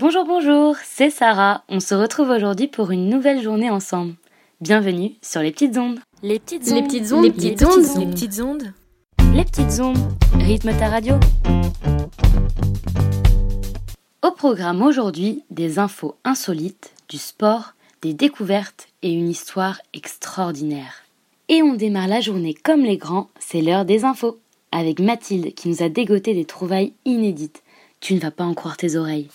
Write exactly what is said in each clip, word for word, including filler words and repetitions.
Bonjour, bonjour, c'est Sarah. On se retrouve aujourd'hui pour une nouvelle journée ensemble. Bienvenue sur Les Petites Ondes. Les Petites Ondes. Les Petites Ondes. Les Petites Ondes. Les Petites Ondes. Les Petites Ondes. Rythme ta radio. Au programme aujourd'hui, des infos insolites, du sport, des découvertes et une histoire extraordinaire. Et on démarre la journée comme les grands, c'est l'heure des infos. Avec Mathilde qui nous a dégoté des trouvailles inédites. Tu ne vas pas en croire tes oreilles.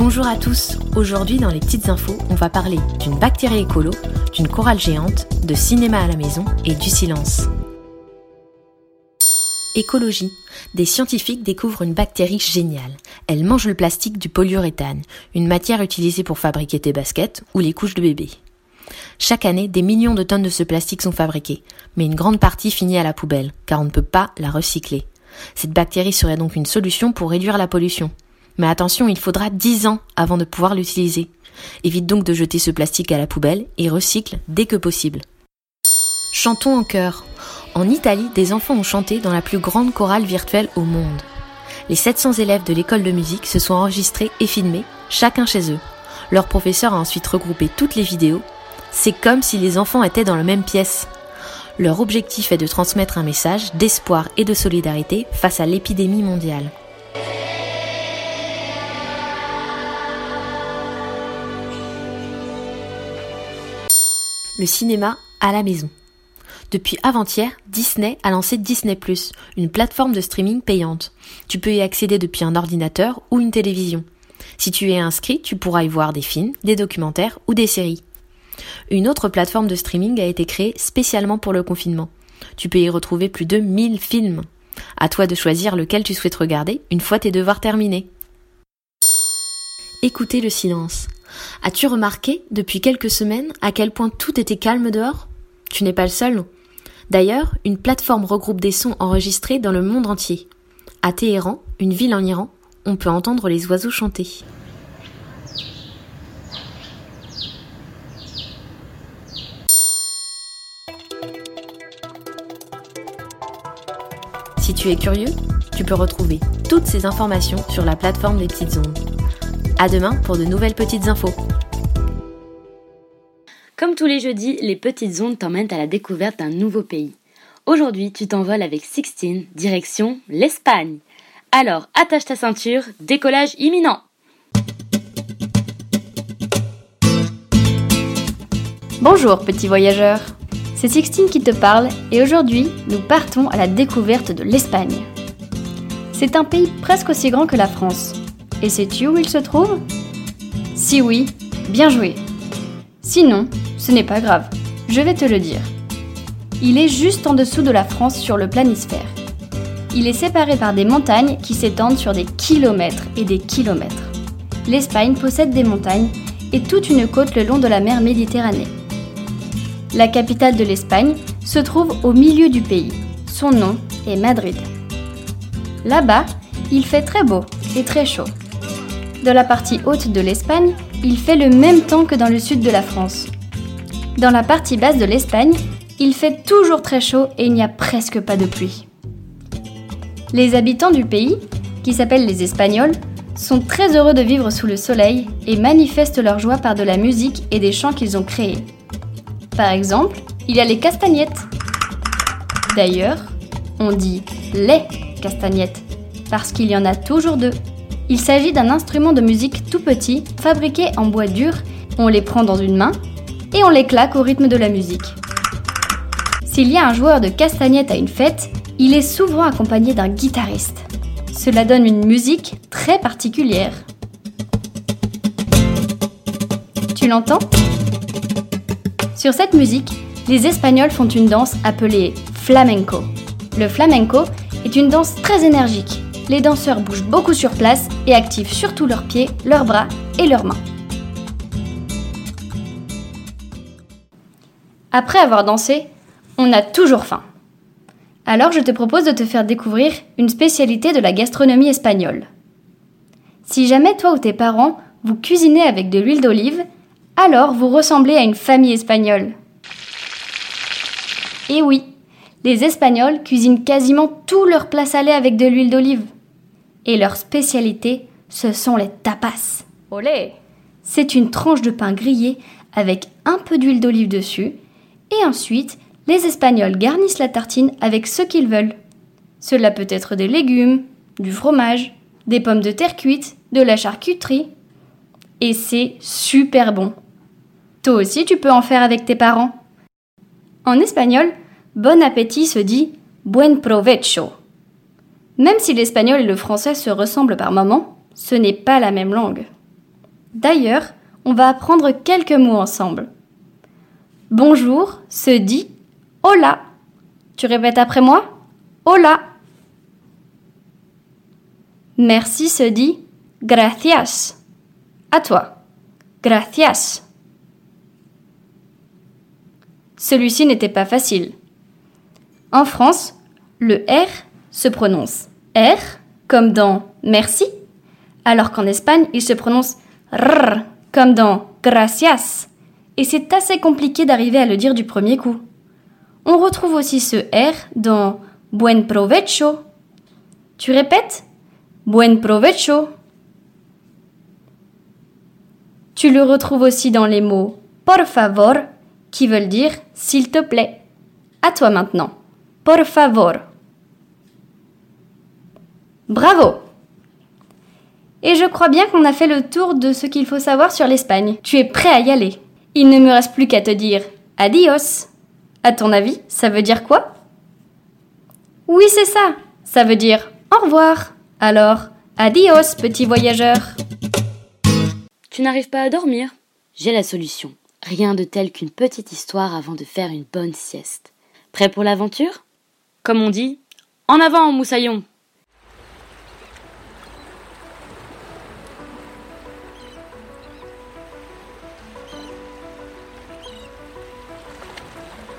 Bonjour à tous, aujourd'hui dans les petites infos, on va parler d'une bactérie écolo, d'une chorale géante, de cinéma à la maison et du silence. Écologie. Des scientifiques découvrent une bactérie géniale. Elle mange le plastique du polyuréthane, une matière utilisée pour fabriquer tes baskets ou les couches de bébé. Chaque année, des millions de tonnes de ce plastique sont fabriquées, mais une grande partie finit à la poubelle, car on ne peut pas la recycler. Cette bactérie serait donc une solution pour réduire la pollution. Mais attention, il faudra dix ans avant de pouvoir l'utiliser. Évite donc de jeter ce plastique à la poubelle et recycle dès que possible. Chantons en chœur. En Italie, des enfants ont chanté dans la plus grande chorale virtuelle au monde. Les sept cents élèves de l'école de musique se sont enregistrés et filmés, chacun chez eux. Leur professeur a ensuite regroupé toutes les vidéos. C'est comme si les enfants étaient dans la même pièce. Leur objectif est de transmettre un message d'espoir et de solidarité face à l'épidémie mondiale. Le cinéma à la maison. Depuis avant-hier, Disney a lancé Disney plus, une plateforme de streaming payante. Tu peux y accéder depuis un ordinateur ou une télévision. Si tu es inscrit, tu pourras y voir des films, des documentaires ou des séries. Une autre plateforme de streaming a été créée spécialement pour le confinement. Tu peux y retrouver plus de mille films. À toi de choisir lequel tu souhaites regarder une fois tes devoirs terminés. Écoutez le silence. As-tu remarqué, depuis quelques semaines, à quel point tout était calme dehors ? Tu n'es pas le seul. D'ailleurs, une plateforme regroupe des sons enregistrés dans le monde entier. À Téhéran, une ville en Iran, on peut entendre les oiseaux chanter. Si tu es curieux, tu peux retrouver toutes ces informations sur la plateforme des Petites Ondes. À demain pour de nouvelles petites infos. Comme tous les jeudis, les petites ondes t'emmènent à la découverte d'un nouveau pays. Aujourd'hui, tu t'envoles avec Sixtine, direction l'Espagne. Alors, attache ta ceinture, décollage imminent. Bonjour petits voyageurs, c'est Sixtine qui te parle et aujourd'hui, nous partons à la découverte de l'Espagne. C'est un pays presque aussi grand que la France. Et sais-tu où il se trouve ? Si oui, bien joué. Sinon, ce n'est pas grave, je vais te le dire. Il est juste en dessous de la France sur le planisphère. Il est séparé par des montagnes qui s'étendent sur des kilomètres et des kilomètres. L'Espagne possède des montagnes et toute une côte le long de la mer Méditerranée. La capitale de l'Espagne se trouve au milieu du pays. Son nom est Madrid. Là-bas, il fait très beau et très chaud. Dans la partie haute de l'Espagne, il fait le même temps que dans le sud de la France. Dans la partie basse de l'Espagne, il fait toujours très chaud et il n'y a presque pas de pluie. Les habitants du pays, qui s'appellent les Espagnols, sont très heureux de vivre sous le soleil et manifestent leur joie par de la musique et des chants qu'ils ont créés. Par exemple, il y a les castagnettes. D'ailleurs, on dit les castagnettes parce qu'il y en a toujours deux. Il s'agit d'un instrument de musique tout petit, fabriqué en bois dur. On les prend dans une main et on les claque au rythme de la musique. S'il y a un joueur de castagnette à une fête, il est souvent accompagné d'un guitariste. Cela donne une musique très particulière. Tu l'entends ? Sur cette musique, les Espagnols font une danse appelée flamenco. Le flamenco est une danse très énergique. Les danseurs bougent beaucoup sur place et activent surtout leurs pieds, leurs bras et leurs mains. Après avoir dansé, on a toujours faim. Alors je te propose de te faire découvrir une spécialité de la gastronomie espagnole. Si jamais toi ou tes parents, vous cuisinez avec de l'huile d'olive, alors vous ressemblez à une famille espagnole. Et oui, les Espagnols cuisinent quasiment tous leurs plats salés avec de l'huile d'olive. Et leur spécialité, ce sont les tapas. Olé! C'est une tranche de pain grillé avec un peu d'huile d'olive dessus. Et ensuite, les Espagnols garnissent la tartine avec ce qu'ils veulent. Cela peut être des légumes, du fromage, des pommes de terre cuites, de la charcuterie. Et c'est super bon. Toi aussi, tu peux en faire avec tes parents. En espagnol, bon appétit se dit buen provecho. Même si l'espagnol et le français se ressemblent par moments, ce n'est pas la même langue. D'ailleurs, on va apprendre quelques mots ensemble. Bonjour se dit hola. Tu répètes après moi? Hola. Merci se dit gracias. À toi. Gracias. Celui-ci n'était pas facile. En France, le R se prononce R comme dans merci, alors qu'en Espagne, il se prononce R comme dans gracias. Et c'est assez compliqué d'arriver à le dire du premier coup. On retrouve aussi ce R dans buen provecho. Tu répètes? Buen provecho. Tu le retrouves aussi dans les mots por favor, qui veulent dire s'il te plaît. À toi maintenant. Por favor. Bravo! Et je crois bien qu'on a fait le tour de ce qu'il faut savoir sur l'Espagne. Tu es prêt à y aller. Il ne me reste plus qu'à te dire adios. À ton avis, ça veut dire quoi? Oui, c'est ça. Ça veut dire au revoir. Alors, adios, petit voyageur. Tu n'arrives pas à dormir? J'ai la solution. Rien de tel qu'une petite histoire avant de faire une bonne sieste. Prêt pour l'aventure? Comme on dit, en avant, moussaillon!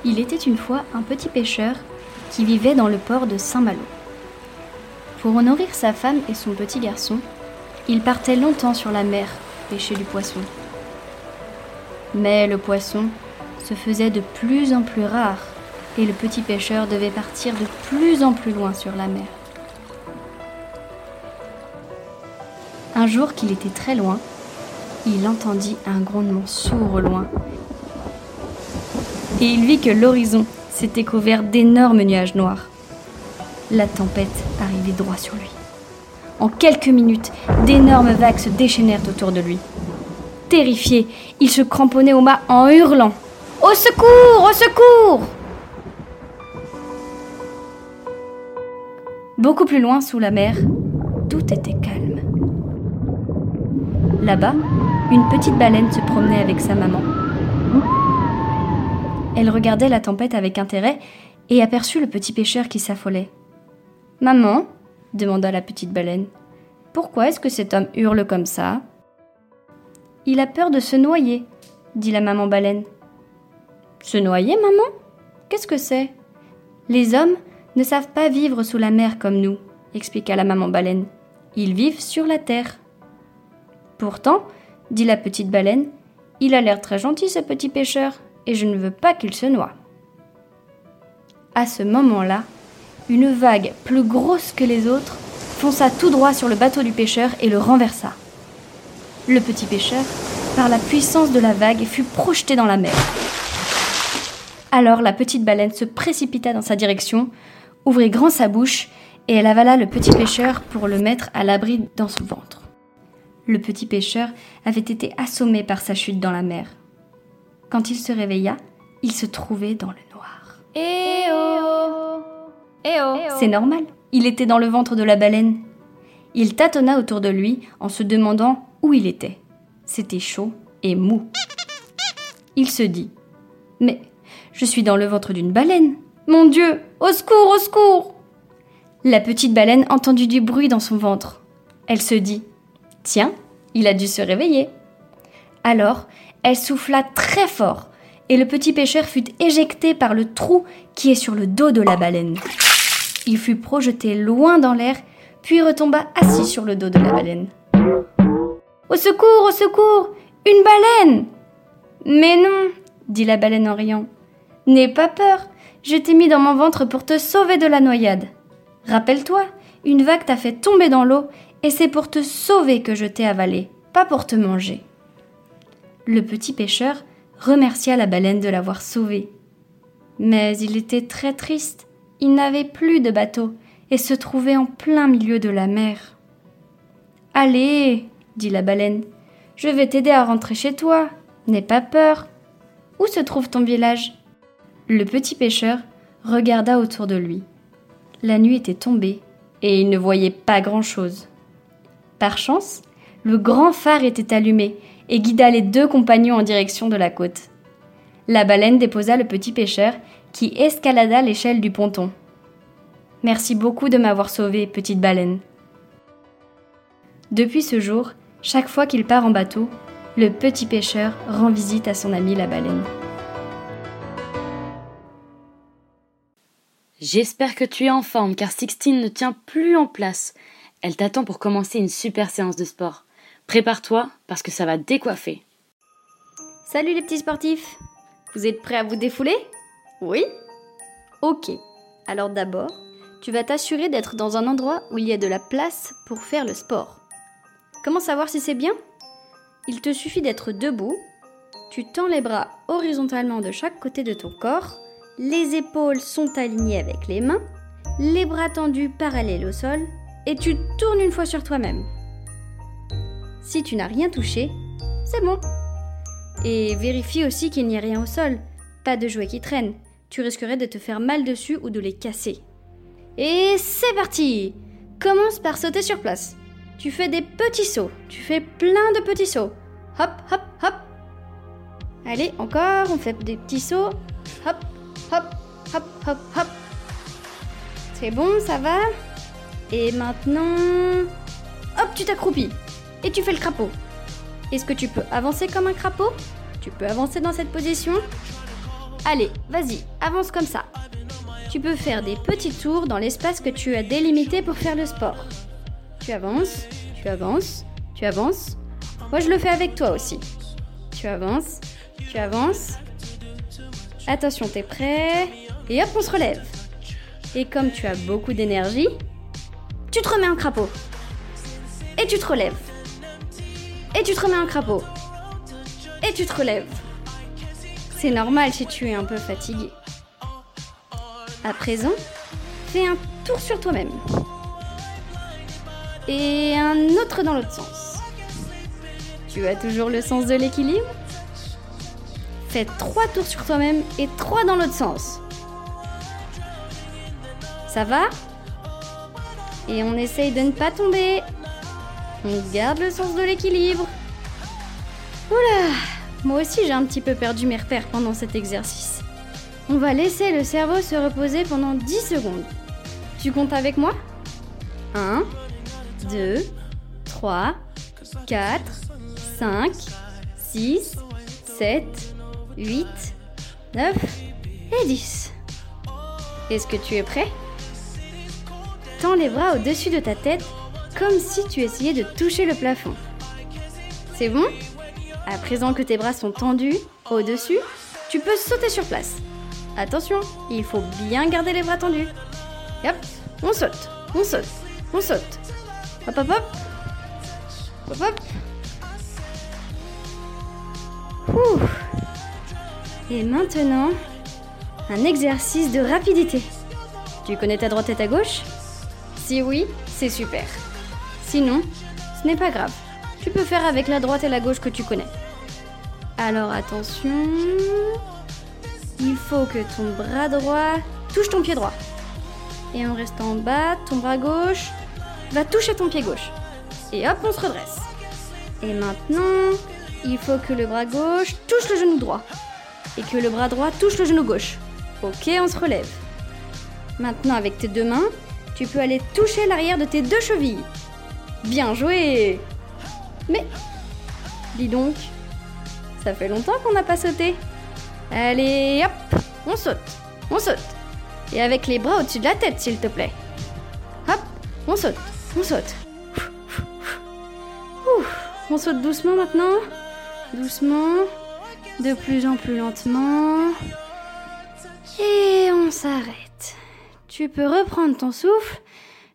Il était une fois un petit pêcheur qui vivait dans le port de Saint-Malo. Pour nourrir sa femme et son petit garçon, il partait longtemps sur la mer pêcher du poisson. Mais le poisson se faisait de plus en plus rare et le petit pêcheur devait partir de plus en plus loin sur la mer. Un jour qu'il était très loin, il entendit un grondement sourd au loin. Et il vit que l'horizon s'était couvert d'énormes nuages noirs. La tempête arrivait droit sur lui. En quelques minutes, d'énormes vagues se déchaînèrent autour de lui. Terrifié, il se cramponnait au mât en hurlant « Au secours! Au secours !» Beaucoup plus loin, sous la mer, tout était calme. Là-bas, une petite baleine se promenait avec sa maman. Elle regardait la tempête avec intérêt et aperçut le petit pêcheur qui s'affolait. « Maman » demanda la petite baleine. « Pourquoi est-ce que cet homme hurle comme ça ?»« Il a peur de se noyer » dit la maman baleine. « Se noyer, maman? Qu'est-ce que c'est ?»« Les hommes ne savent pas vivre sous la mer comme nous » expliqua la maman baleine. « Ils vivent sur la terre. »« Pourtant, » dit la petite baleine, « il a l'air très gentil ce petit pêcheur. » Et je ne veux pas qu'il se noie. À ce moment-là, une vague plus grosse que les autres fonça tout droit sur le bateau du pêcheur et le renversa. Le petit pêcheur, par la puissance de la vague, fut projeté dans la mer. Alors la petite baleine se précipita dans sa direction, ouvrit grand sa bouche et elle avala le petit pêcheur pour le mettre à l'abri dans son ventre. Le petit pêcheur avait été assommé par sa chute dans la mer. Quand il se réveilla, il se trouvait dans le noir. Eh oh! Eh oh! C'est normal, il était dans le ventre de la baleine. Il tâtonna autour de lui en se demandant où il était. C'était chaud et mou. Il se dit « Mais je suis dans le ventre d'une baleine! Mon Dieu! Au secours! Au secours !» La petite baleine entendit du bruit dans son ventre. Elle se dit « Tiens, il a dû se réveiller !» Alors, elle souffla très fort et le petit pêcheur fut éjecté par le trou qui est sur le dos de la baleine. Il fut projeté loin dans l'air, puis retomba assis sur le dos de la baleine. « Au secours, au secours! Une baleine !»« Mais non !» dit la baleine en riant. « N'aie pas peur, je t'ai mis dans mon ventre pour te sauver de la noyade. Rappelle-toi, une vague t'a fait tomber dans l'eau et c'est pour te sauver que je t'ai avalé, pas pour te manger. » Le petit pêcheur remercia la baleine de l'avoir sauvé. Mais il était très triste, il n'avait plus de bateau et se trouvait en plein milieu de la mer. « Allez, dit la baleine, je vais t'aider à rentrer chez toi, n'aie pas peur. Où se trouve ton village ?» Le petit pêcheur regarda autour de lui. La nuit était tombée et il ne voyait pas grand-chose. Par chance, le grand phare était allumé et guida les deux compagnons en direction de la côte. La baleine déposa le petit pêcheur qui escalada l'échelle du ponton. « Merci beaucoup de m'avoir sauvé, petite baleine. » Depuis ce jour, chaque fois qu'il part en bateau, le petit pêcheur rend visite à son amie la baleine. J'espère que tu es en forme car Sixtine ne tient plus en place. Elle t'attend pour commencer une super séance de sport. Prépare-toi parce que ça va décoiffer. Salut les petits sportifs! Vous êtes prêts à vous défouler? Oui? Ok, alors d'abord, tu vas t'assurer d'être dans un endroit où il y a de la place pour faire le sport. Comment savoir si c'est bien? Il te suffit d'être debout, tu tends les bras horizontalement de chaque côté de ton corps, les épaules sont alignées avec les mains, les bras tendus parallèles au sol et tu tournes une fois sur toi-même. Si tu n'as rien touché, c'est bon. Et vérifie aussi qu'il n'y a rien au sol, pas de jouets qui traînent, tu risquerais de te faire mal dessus ou de les casser. Et c'est parti! Commence par sauter sur place. Tu fais des petits sauts, tu fais plein de petits sauts. Hop, hop, hop! Allez, encore, on fait des petits sauts. Hop, hop, hop, hop, hop! C'est bon, ça va? Et maintenant... Hop, tu t'accroupis et tu fais le crapaud. Est-ce que tu peux avancer comme un crapaud? Tu peux avancer dans cette position? Allez, vas-y, avance comme ça. Tu peux faire des petits tours dans l'espace que tu as délimité pour faire le sport. Tu avances, tu avances, tu avances. Moi, je le fais avec toi aussi. Tu avances, tu avances. Attention, t'es prêt. Et hop, on se relève. Et comme tu as beaucoup d'énergie, tu te remets un crapaud. Et tu te relèves. Et tu te remets un crapaud. Et tu te relèves. C'est normal si tu es un peu fatigué. À présent, fais un tour sur toi-même. Et un autre dans l'autre sens. Tu as toujours le sens de l'équilibre? Fais trois tours sur toi-même et trois dans l'autre sens. Ça va? Et on essaye de ne pas tomber. On garde le sens de l'équilibre. Oula, moi aussi j'ai un petit peu perdu mes repères pendant cet exercice. On va laisser le cerveau se reposer pendant dix secondes. Tu comptes avec moi? un, deux, trois, quatre, cinq, six, sept, huit, neuf et dix. Est-ce que tu es prêt? Tends les bras au-dessus de ta tête comme si tu essayais de toucher le plafond. C'est bon? À présent que tes bras sont tendus au-dessus, tu peux sauter sur place. Attention, il faut bien garder les bras tendus. Hop, on saute, on saute, on saute. Hop, hop, hop. Hop, hop. Ouh. Et maintenant, un exercice de rapidité. Tu connais ta droite et ta gauche? Si oui, c'est super. Sinon, ce n'est pas grave. Tu peux faire avec la droite et la gauche que tu connais. Alors attention... Il faut que ton bras droit touche ton pied droit. Et en restant en bas, ton bras gauche va toucher ton pied gauche. Et hop, on se redresse. Et maintenant, il faut que le bras gauche touche le genou droit. Et que le bras droit touche le genou gauche. Ok, on se relève. Maintenant, avec tes deux mains, tu peux aller toucher l'arrière de tes deux chevilles. Bien joué! Mais, dis donc, ça fait longtemps qu'on n'a pas sauté. Allez, hop, on saute, on saute. Et avec les bras au-dessus de la tête, s'il te plaît. Hop, on saute, on saute. Ouh, on saute doucement maintenant. Doucement, de plus en plus lentement. Et on s'arrête. Tu peux reprendre ton souffle,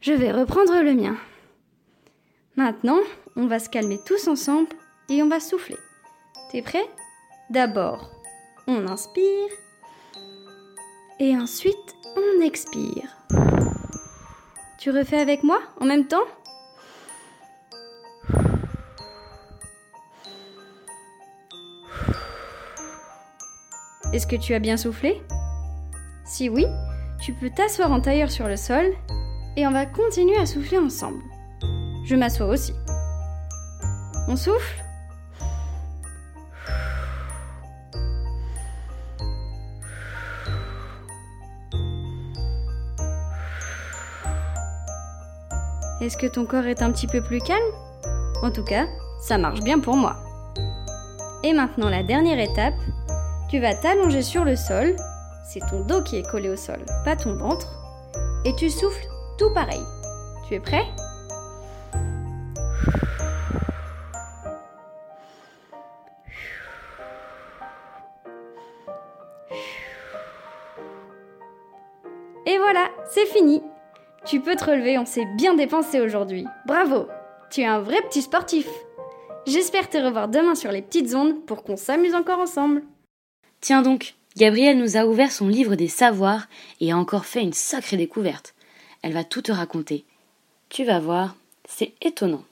je vais reprendre le mien. Maintenant, on va se calmer tous ensemble et on va souffler. T'es prêt ? D'abord, on inspire et ensuite, on expire. Tu refais avec moi en même temps ? Est-ce que tu as bien soufflé ? Si oui, tu peux t'asseoir en tailleur sur le sol et on va continuer à souffler ensemble. Je m'assois aussi. On souffle. Est-ce que ton corps est un petit peu plus calme ? En tout cas, ça marche bien pour moi. Et maintenant, la dernière étape, tu vas t'allonger sur le sol. C'est ton dos qui est collé au sol, pas ton ventre. Et tu souffles tout pareil. Tu es prêt ? Et voilà, c'est fini. Tu peux te relever, on s'est bien dépensé aujourd'hui. Bravo, tu es un vrai petit sportif. J'espère te revoir demain sur les petites ondes pour qu'on s'amuse encore ensemble. Tiens donc, Gabrielle nous a ouvert son livre des savoirs et a encore fait une sacrée découverte. Elle va tout te raconter. Tu vas voir, c'est étonnant.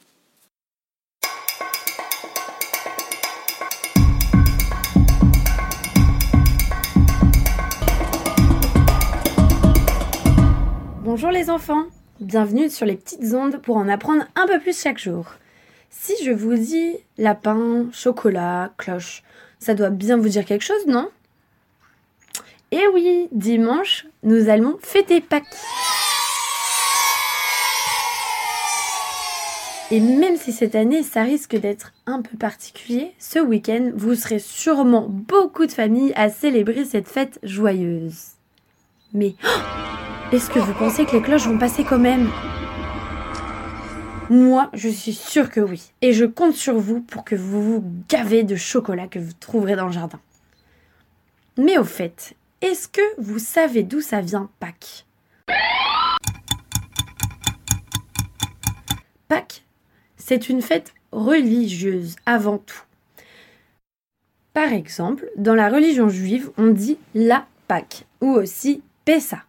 Bonjour les enfants, bienvenue sur les petites ondes pour en apprendre un peu plus chaque jour. Si je vous dis lapin, chocolat, cloche, ça doit bien vous dire quelque chose, non ? Eh oui, dimanche, nous allons fêter Pâques. Et même si cette année, ça risque d'être un peu particulier, ce week-end, vous serez sûrement beaucoup de familles à célébrer cette fête joyeuse. Mais... Oh ! Est-ce que vous pensez que les cloches vont passer quand même ? Moi, je suis sûre que oui. Et je compte sur vous pour que vous vous gavez de chocolat que vous trouverez dans le jardin. Mais au fait, est-ce que vous savez d'où ça vient Pâques ? Pâques, c'est une fête religieuse avant tout. Par exemple, dans la religion juive, on dit la Pâques ou aussi Pessah.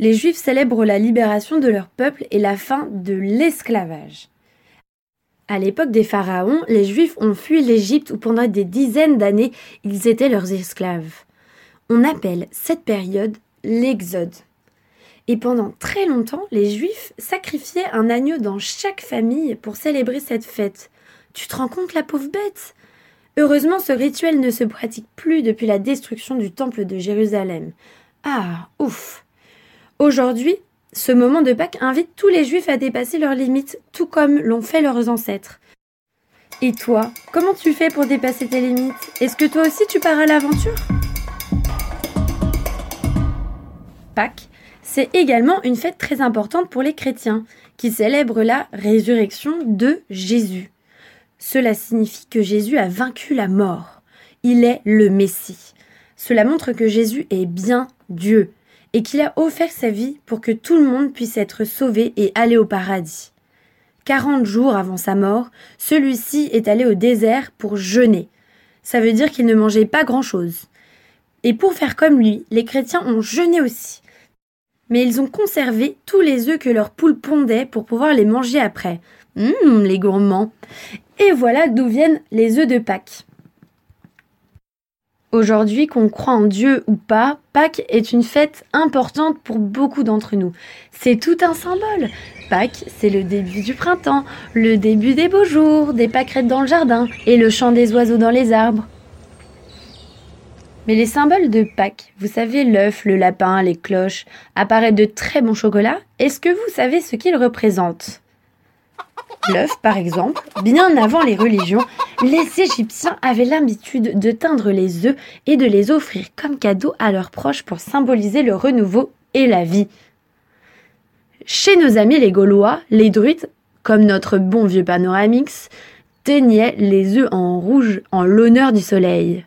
Les Juifs célèbrent la libération de leur peuple et la fin de l'esclavage. À l'époque des pharaons, les Juifs ont fui l'Égypte où pendant des dizaines d'années, ils étaient leurs esclaves. On appelle cette période l'Exode. Et pendant très longtemps, les Juifs sacrifiaient un agneau dans chaque famille pour célébrer cette fête. Tu te rends compte, la pauvre bête ? Heureusement, ce rituel ne se pratique plus depuis la destruction du temple de Jérusalem. Ah, ouf ! Aujourd'hui, ce moment de Pâques invite tous les Juifs à dépasser leurs limites, tout comme l'ont fait leurs ancêtres. Et toi, comment tu fais pour dépasser tes limites ? Est-ce que toi aussi tu pars à l'aventure ? Pâques, c'est également une fête très importante pour les chrétiens, qui célèbrent la résurrection de Jésus. Cela signifie que Jésus a vaincu la mort. Il est le Messie. Cela montre que Jésus est bien Dieu. Et qu'il a offert sa vie pour que tout le monde puisse être sauvé et aller au paradis. quarante jours avant sa mort, celui-ci est allé au désert pour jeûner. Ça veut dire qu'il ne mangeait pas grand-chose. Et pour faire comme lui, les chrétiens ont jeûné aussi. Mais ils ont conservé tous les œufs que leurs poules pondaient pour pouvoir les manger après. Hum, les gourmands ! Et voilà d'où viennent les œufs de Pâques. Aujourd'hui, qu'on croit en Dieu ou pas, Pâques est une fête importante pour beaucoup d'entre nous. C'est tout un symbole. Pâques, c'est le début du printemps, le début des beaux jours, des pâquerettes dans le jardin et le chant des oiseaux dans les arbres. Mais les symboles de Pâques, vous savez, l'œuf, le lapin, les cloches, apparaissent de très bons chocolats. Est-ce que vous savez ce qu'ils représentent ? L'œuf, par exemple, bien avant les religions, les Égyptiens avaient l'habitude de teindre les œufs et de les offrir comme cadeau à leurs proches pour symboliser le renouveau et la vie. Chez nos amis les Gaulois, les druides, comme notre bon vieux Panoramix, teignaient les œufs en rouge en l'honneur du soleil.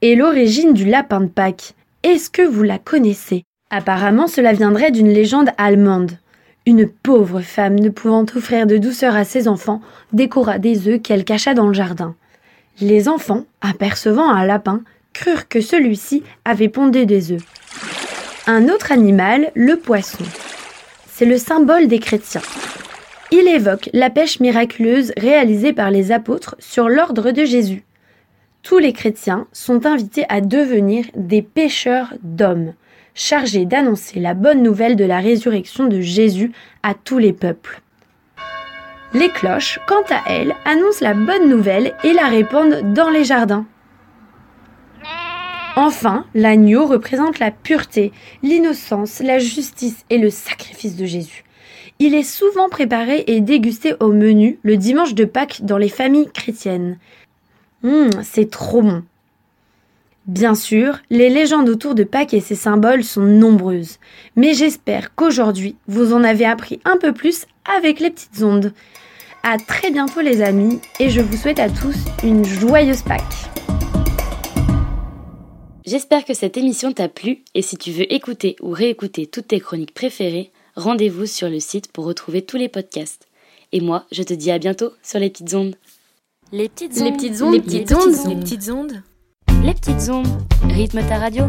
Et l'origine du lapin de Pâques, est-ce que vous la connaissez ? Apparemment, cela viendrait d'une légende allemande. Une pauvre femme ne pouvant offrir de douceur à ses enfants décora des œufs qu'elle cacha dans le jardin. Les enfants, apercevant un lapin, crurent que celui-ci avait pondé des œufs. Un autre animal, le poisson. C'est le symbole des chrétiens. Il évoque la pêche miraculeuse réalisée par les apôtres sur l'ordre de Jésus. Tous les chrétiens sont invités à devenir des pêcheurs d'hommes, chargés d'annoncer la bonne nouvelle de la résurrection de Jésus à tous les peuples. Les cloches, quant à elles, annoncent la bonne nouvelle et la répandent dans les jardins. Enfin, l'agneau représente la pureté, l'innocence, la justice et le sacrifice de Jésus. Il est souvent préparé et dégusté au menu le dimanche de Pâques dans les familles chrétiennes. Hum, c'est trop bon! Bien sûr, les légendes autour de Pâques et ses symboles sont nombreuses. Mais j'espère qu'aujourd'hui, vous en avez appris un peu plus avec les petites ondes. À très bientôt les amis, et je vous souhaite à tous une joyeuse Pâques! J'espère que cette émission t'a plu, et si tu veux écouter ou réécouter toutes tes chroniques préférées, rendez-vous sur le site pour retrouver tous les podcasts. Et moi, je te dis à bientôt sur les petites ondes. Les petites ondes, les petites ondes, les petites ondes, les petites ondes, les petites ondes, rythme ta radio.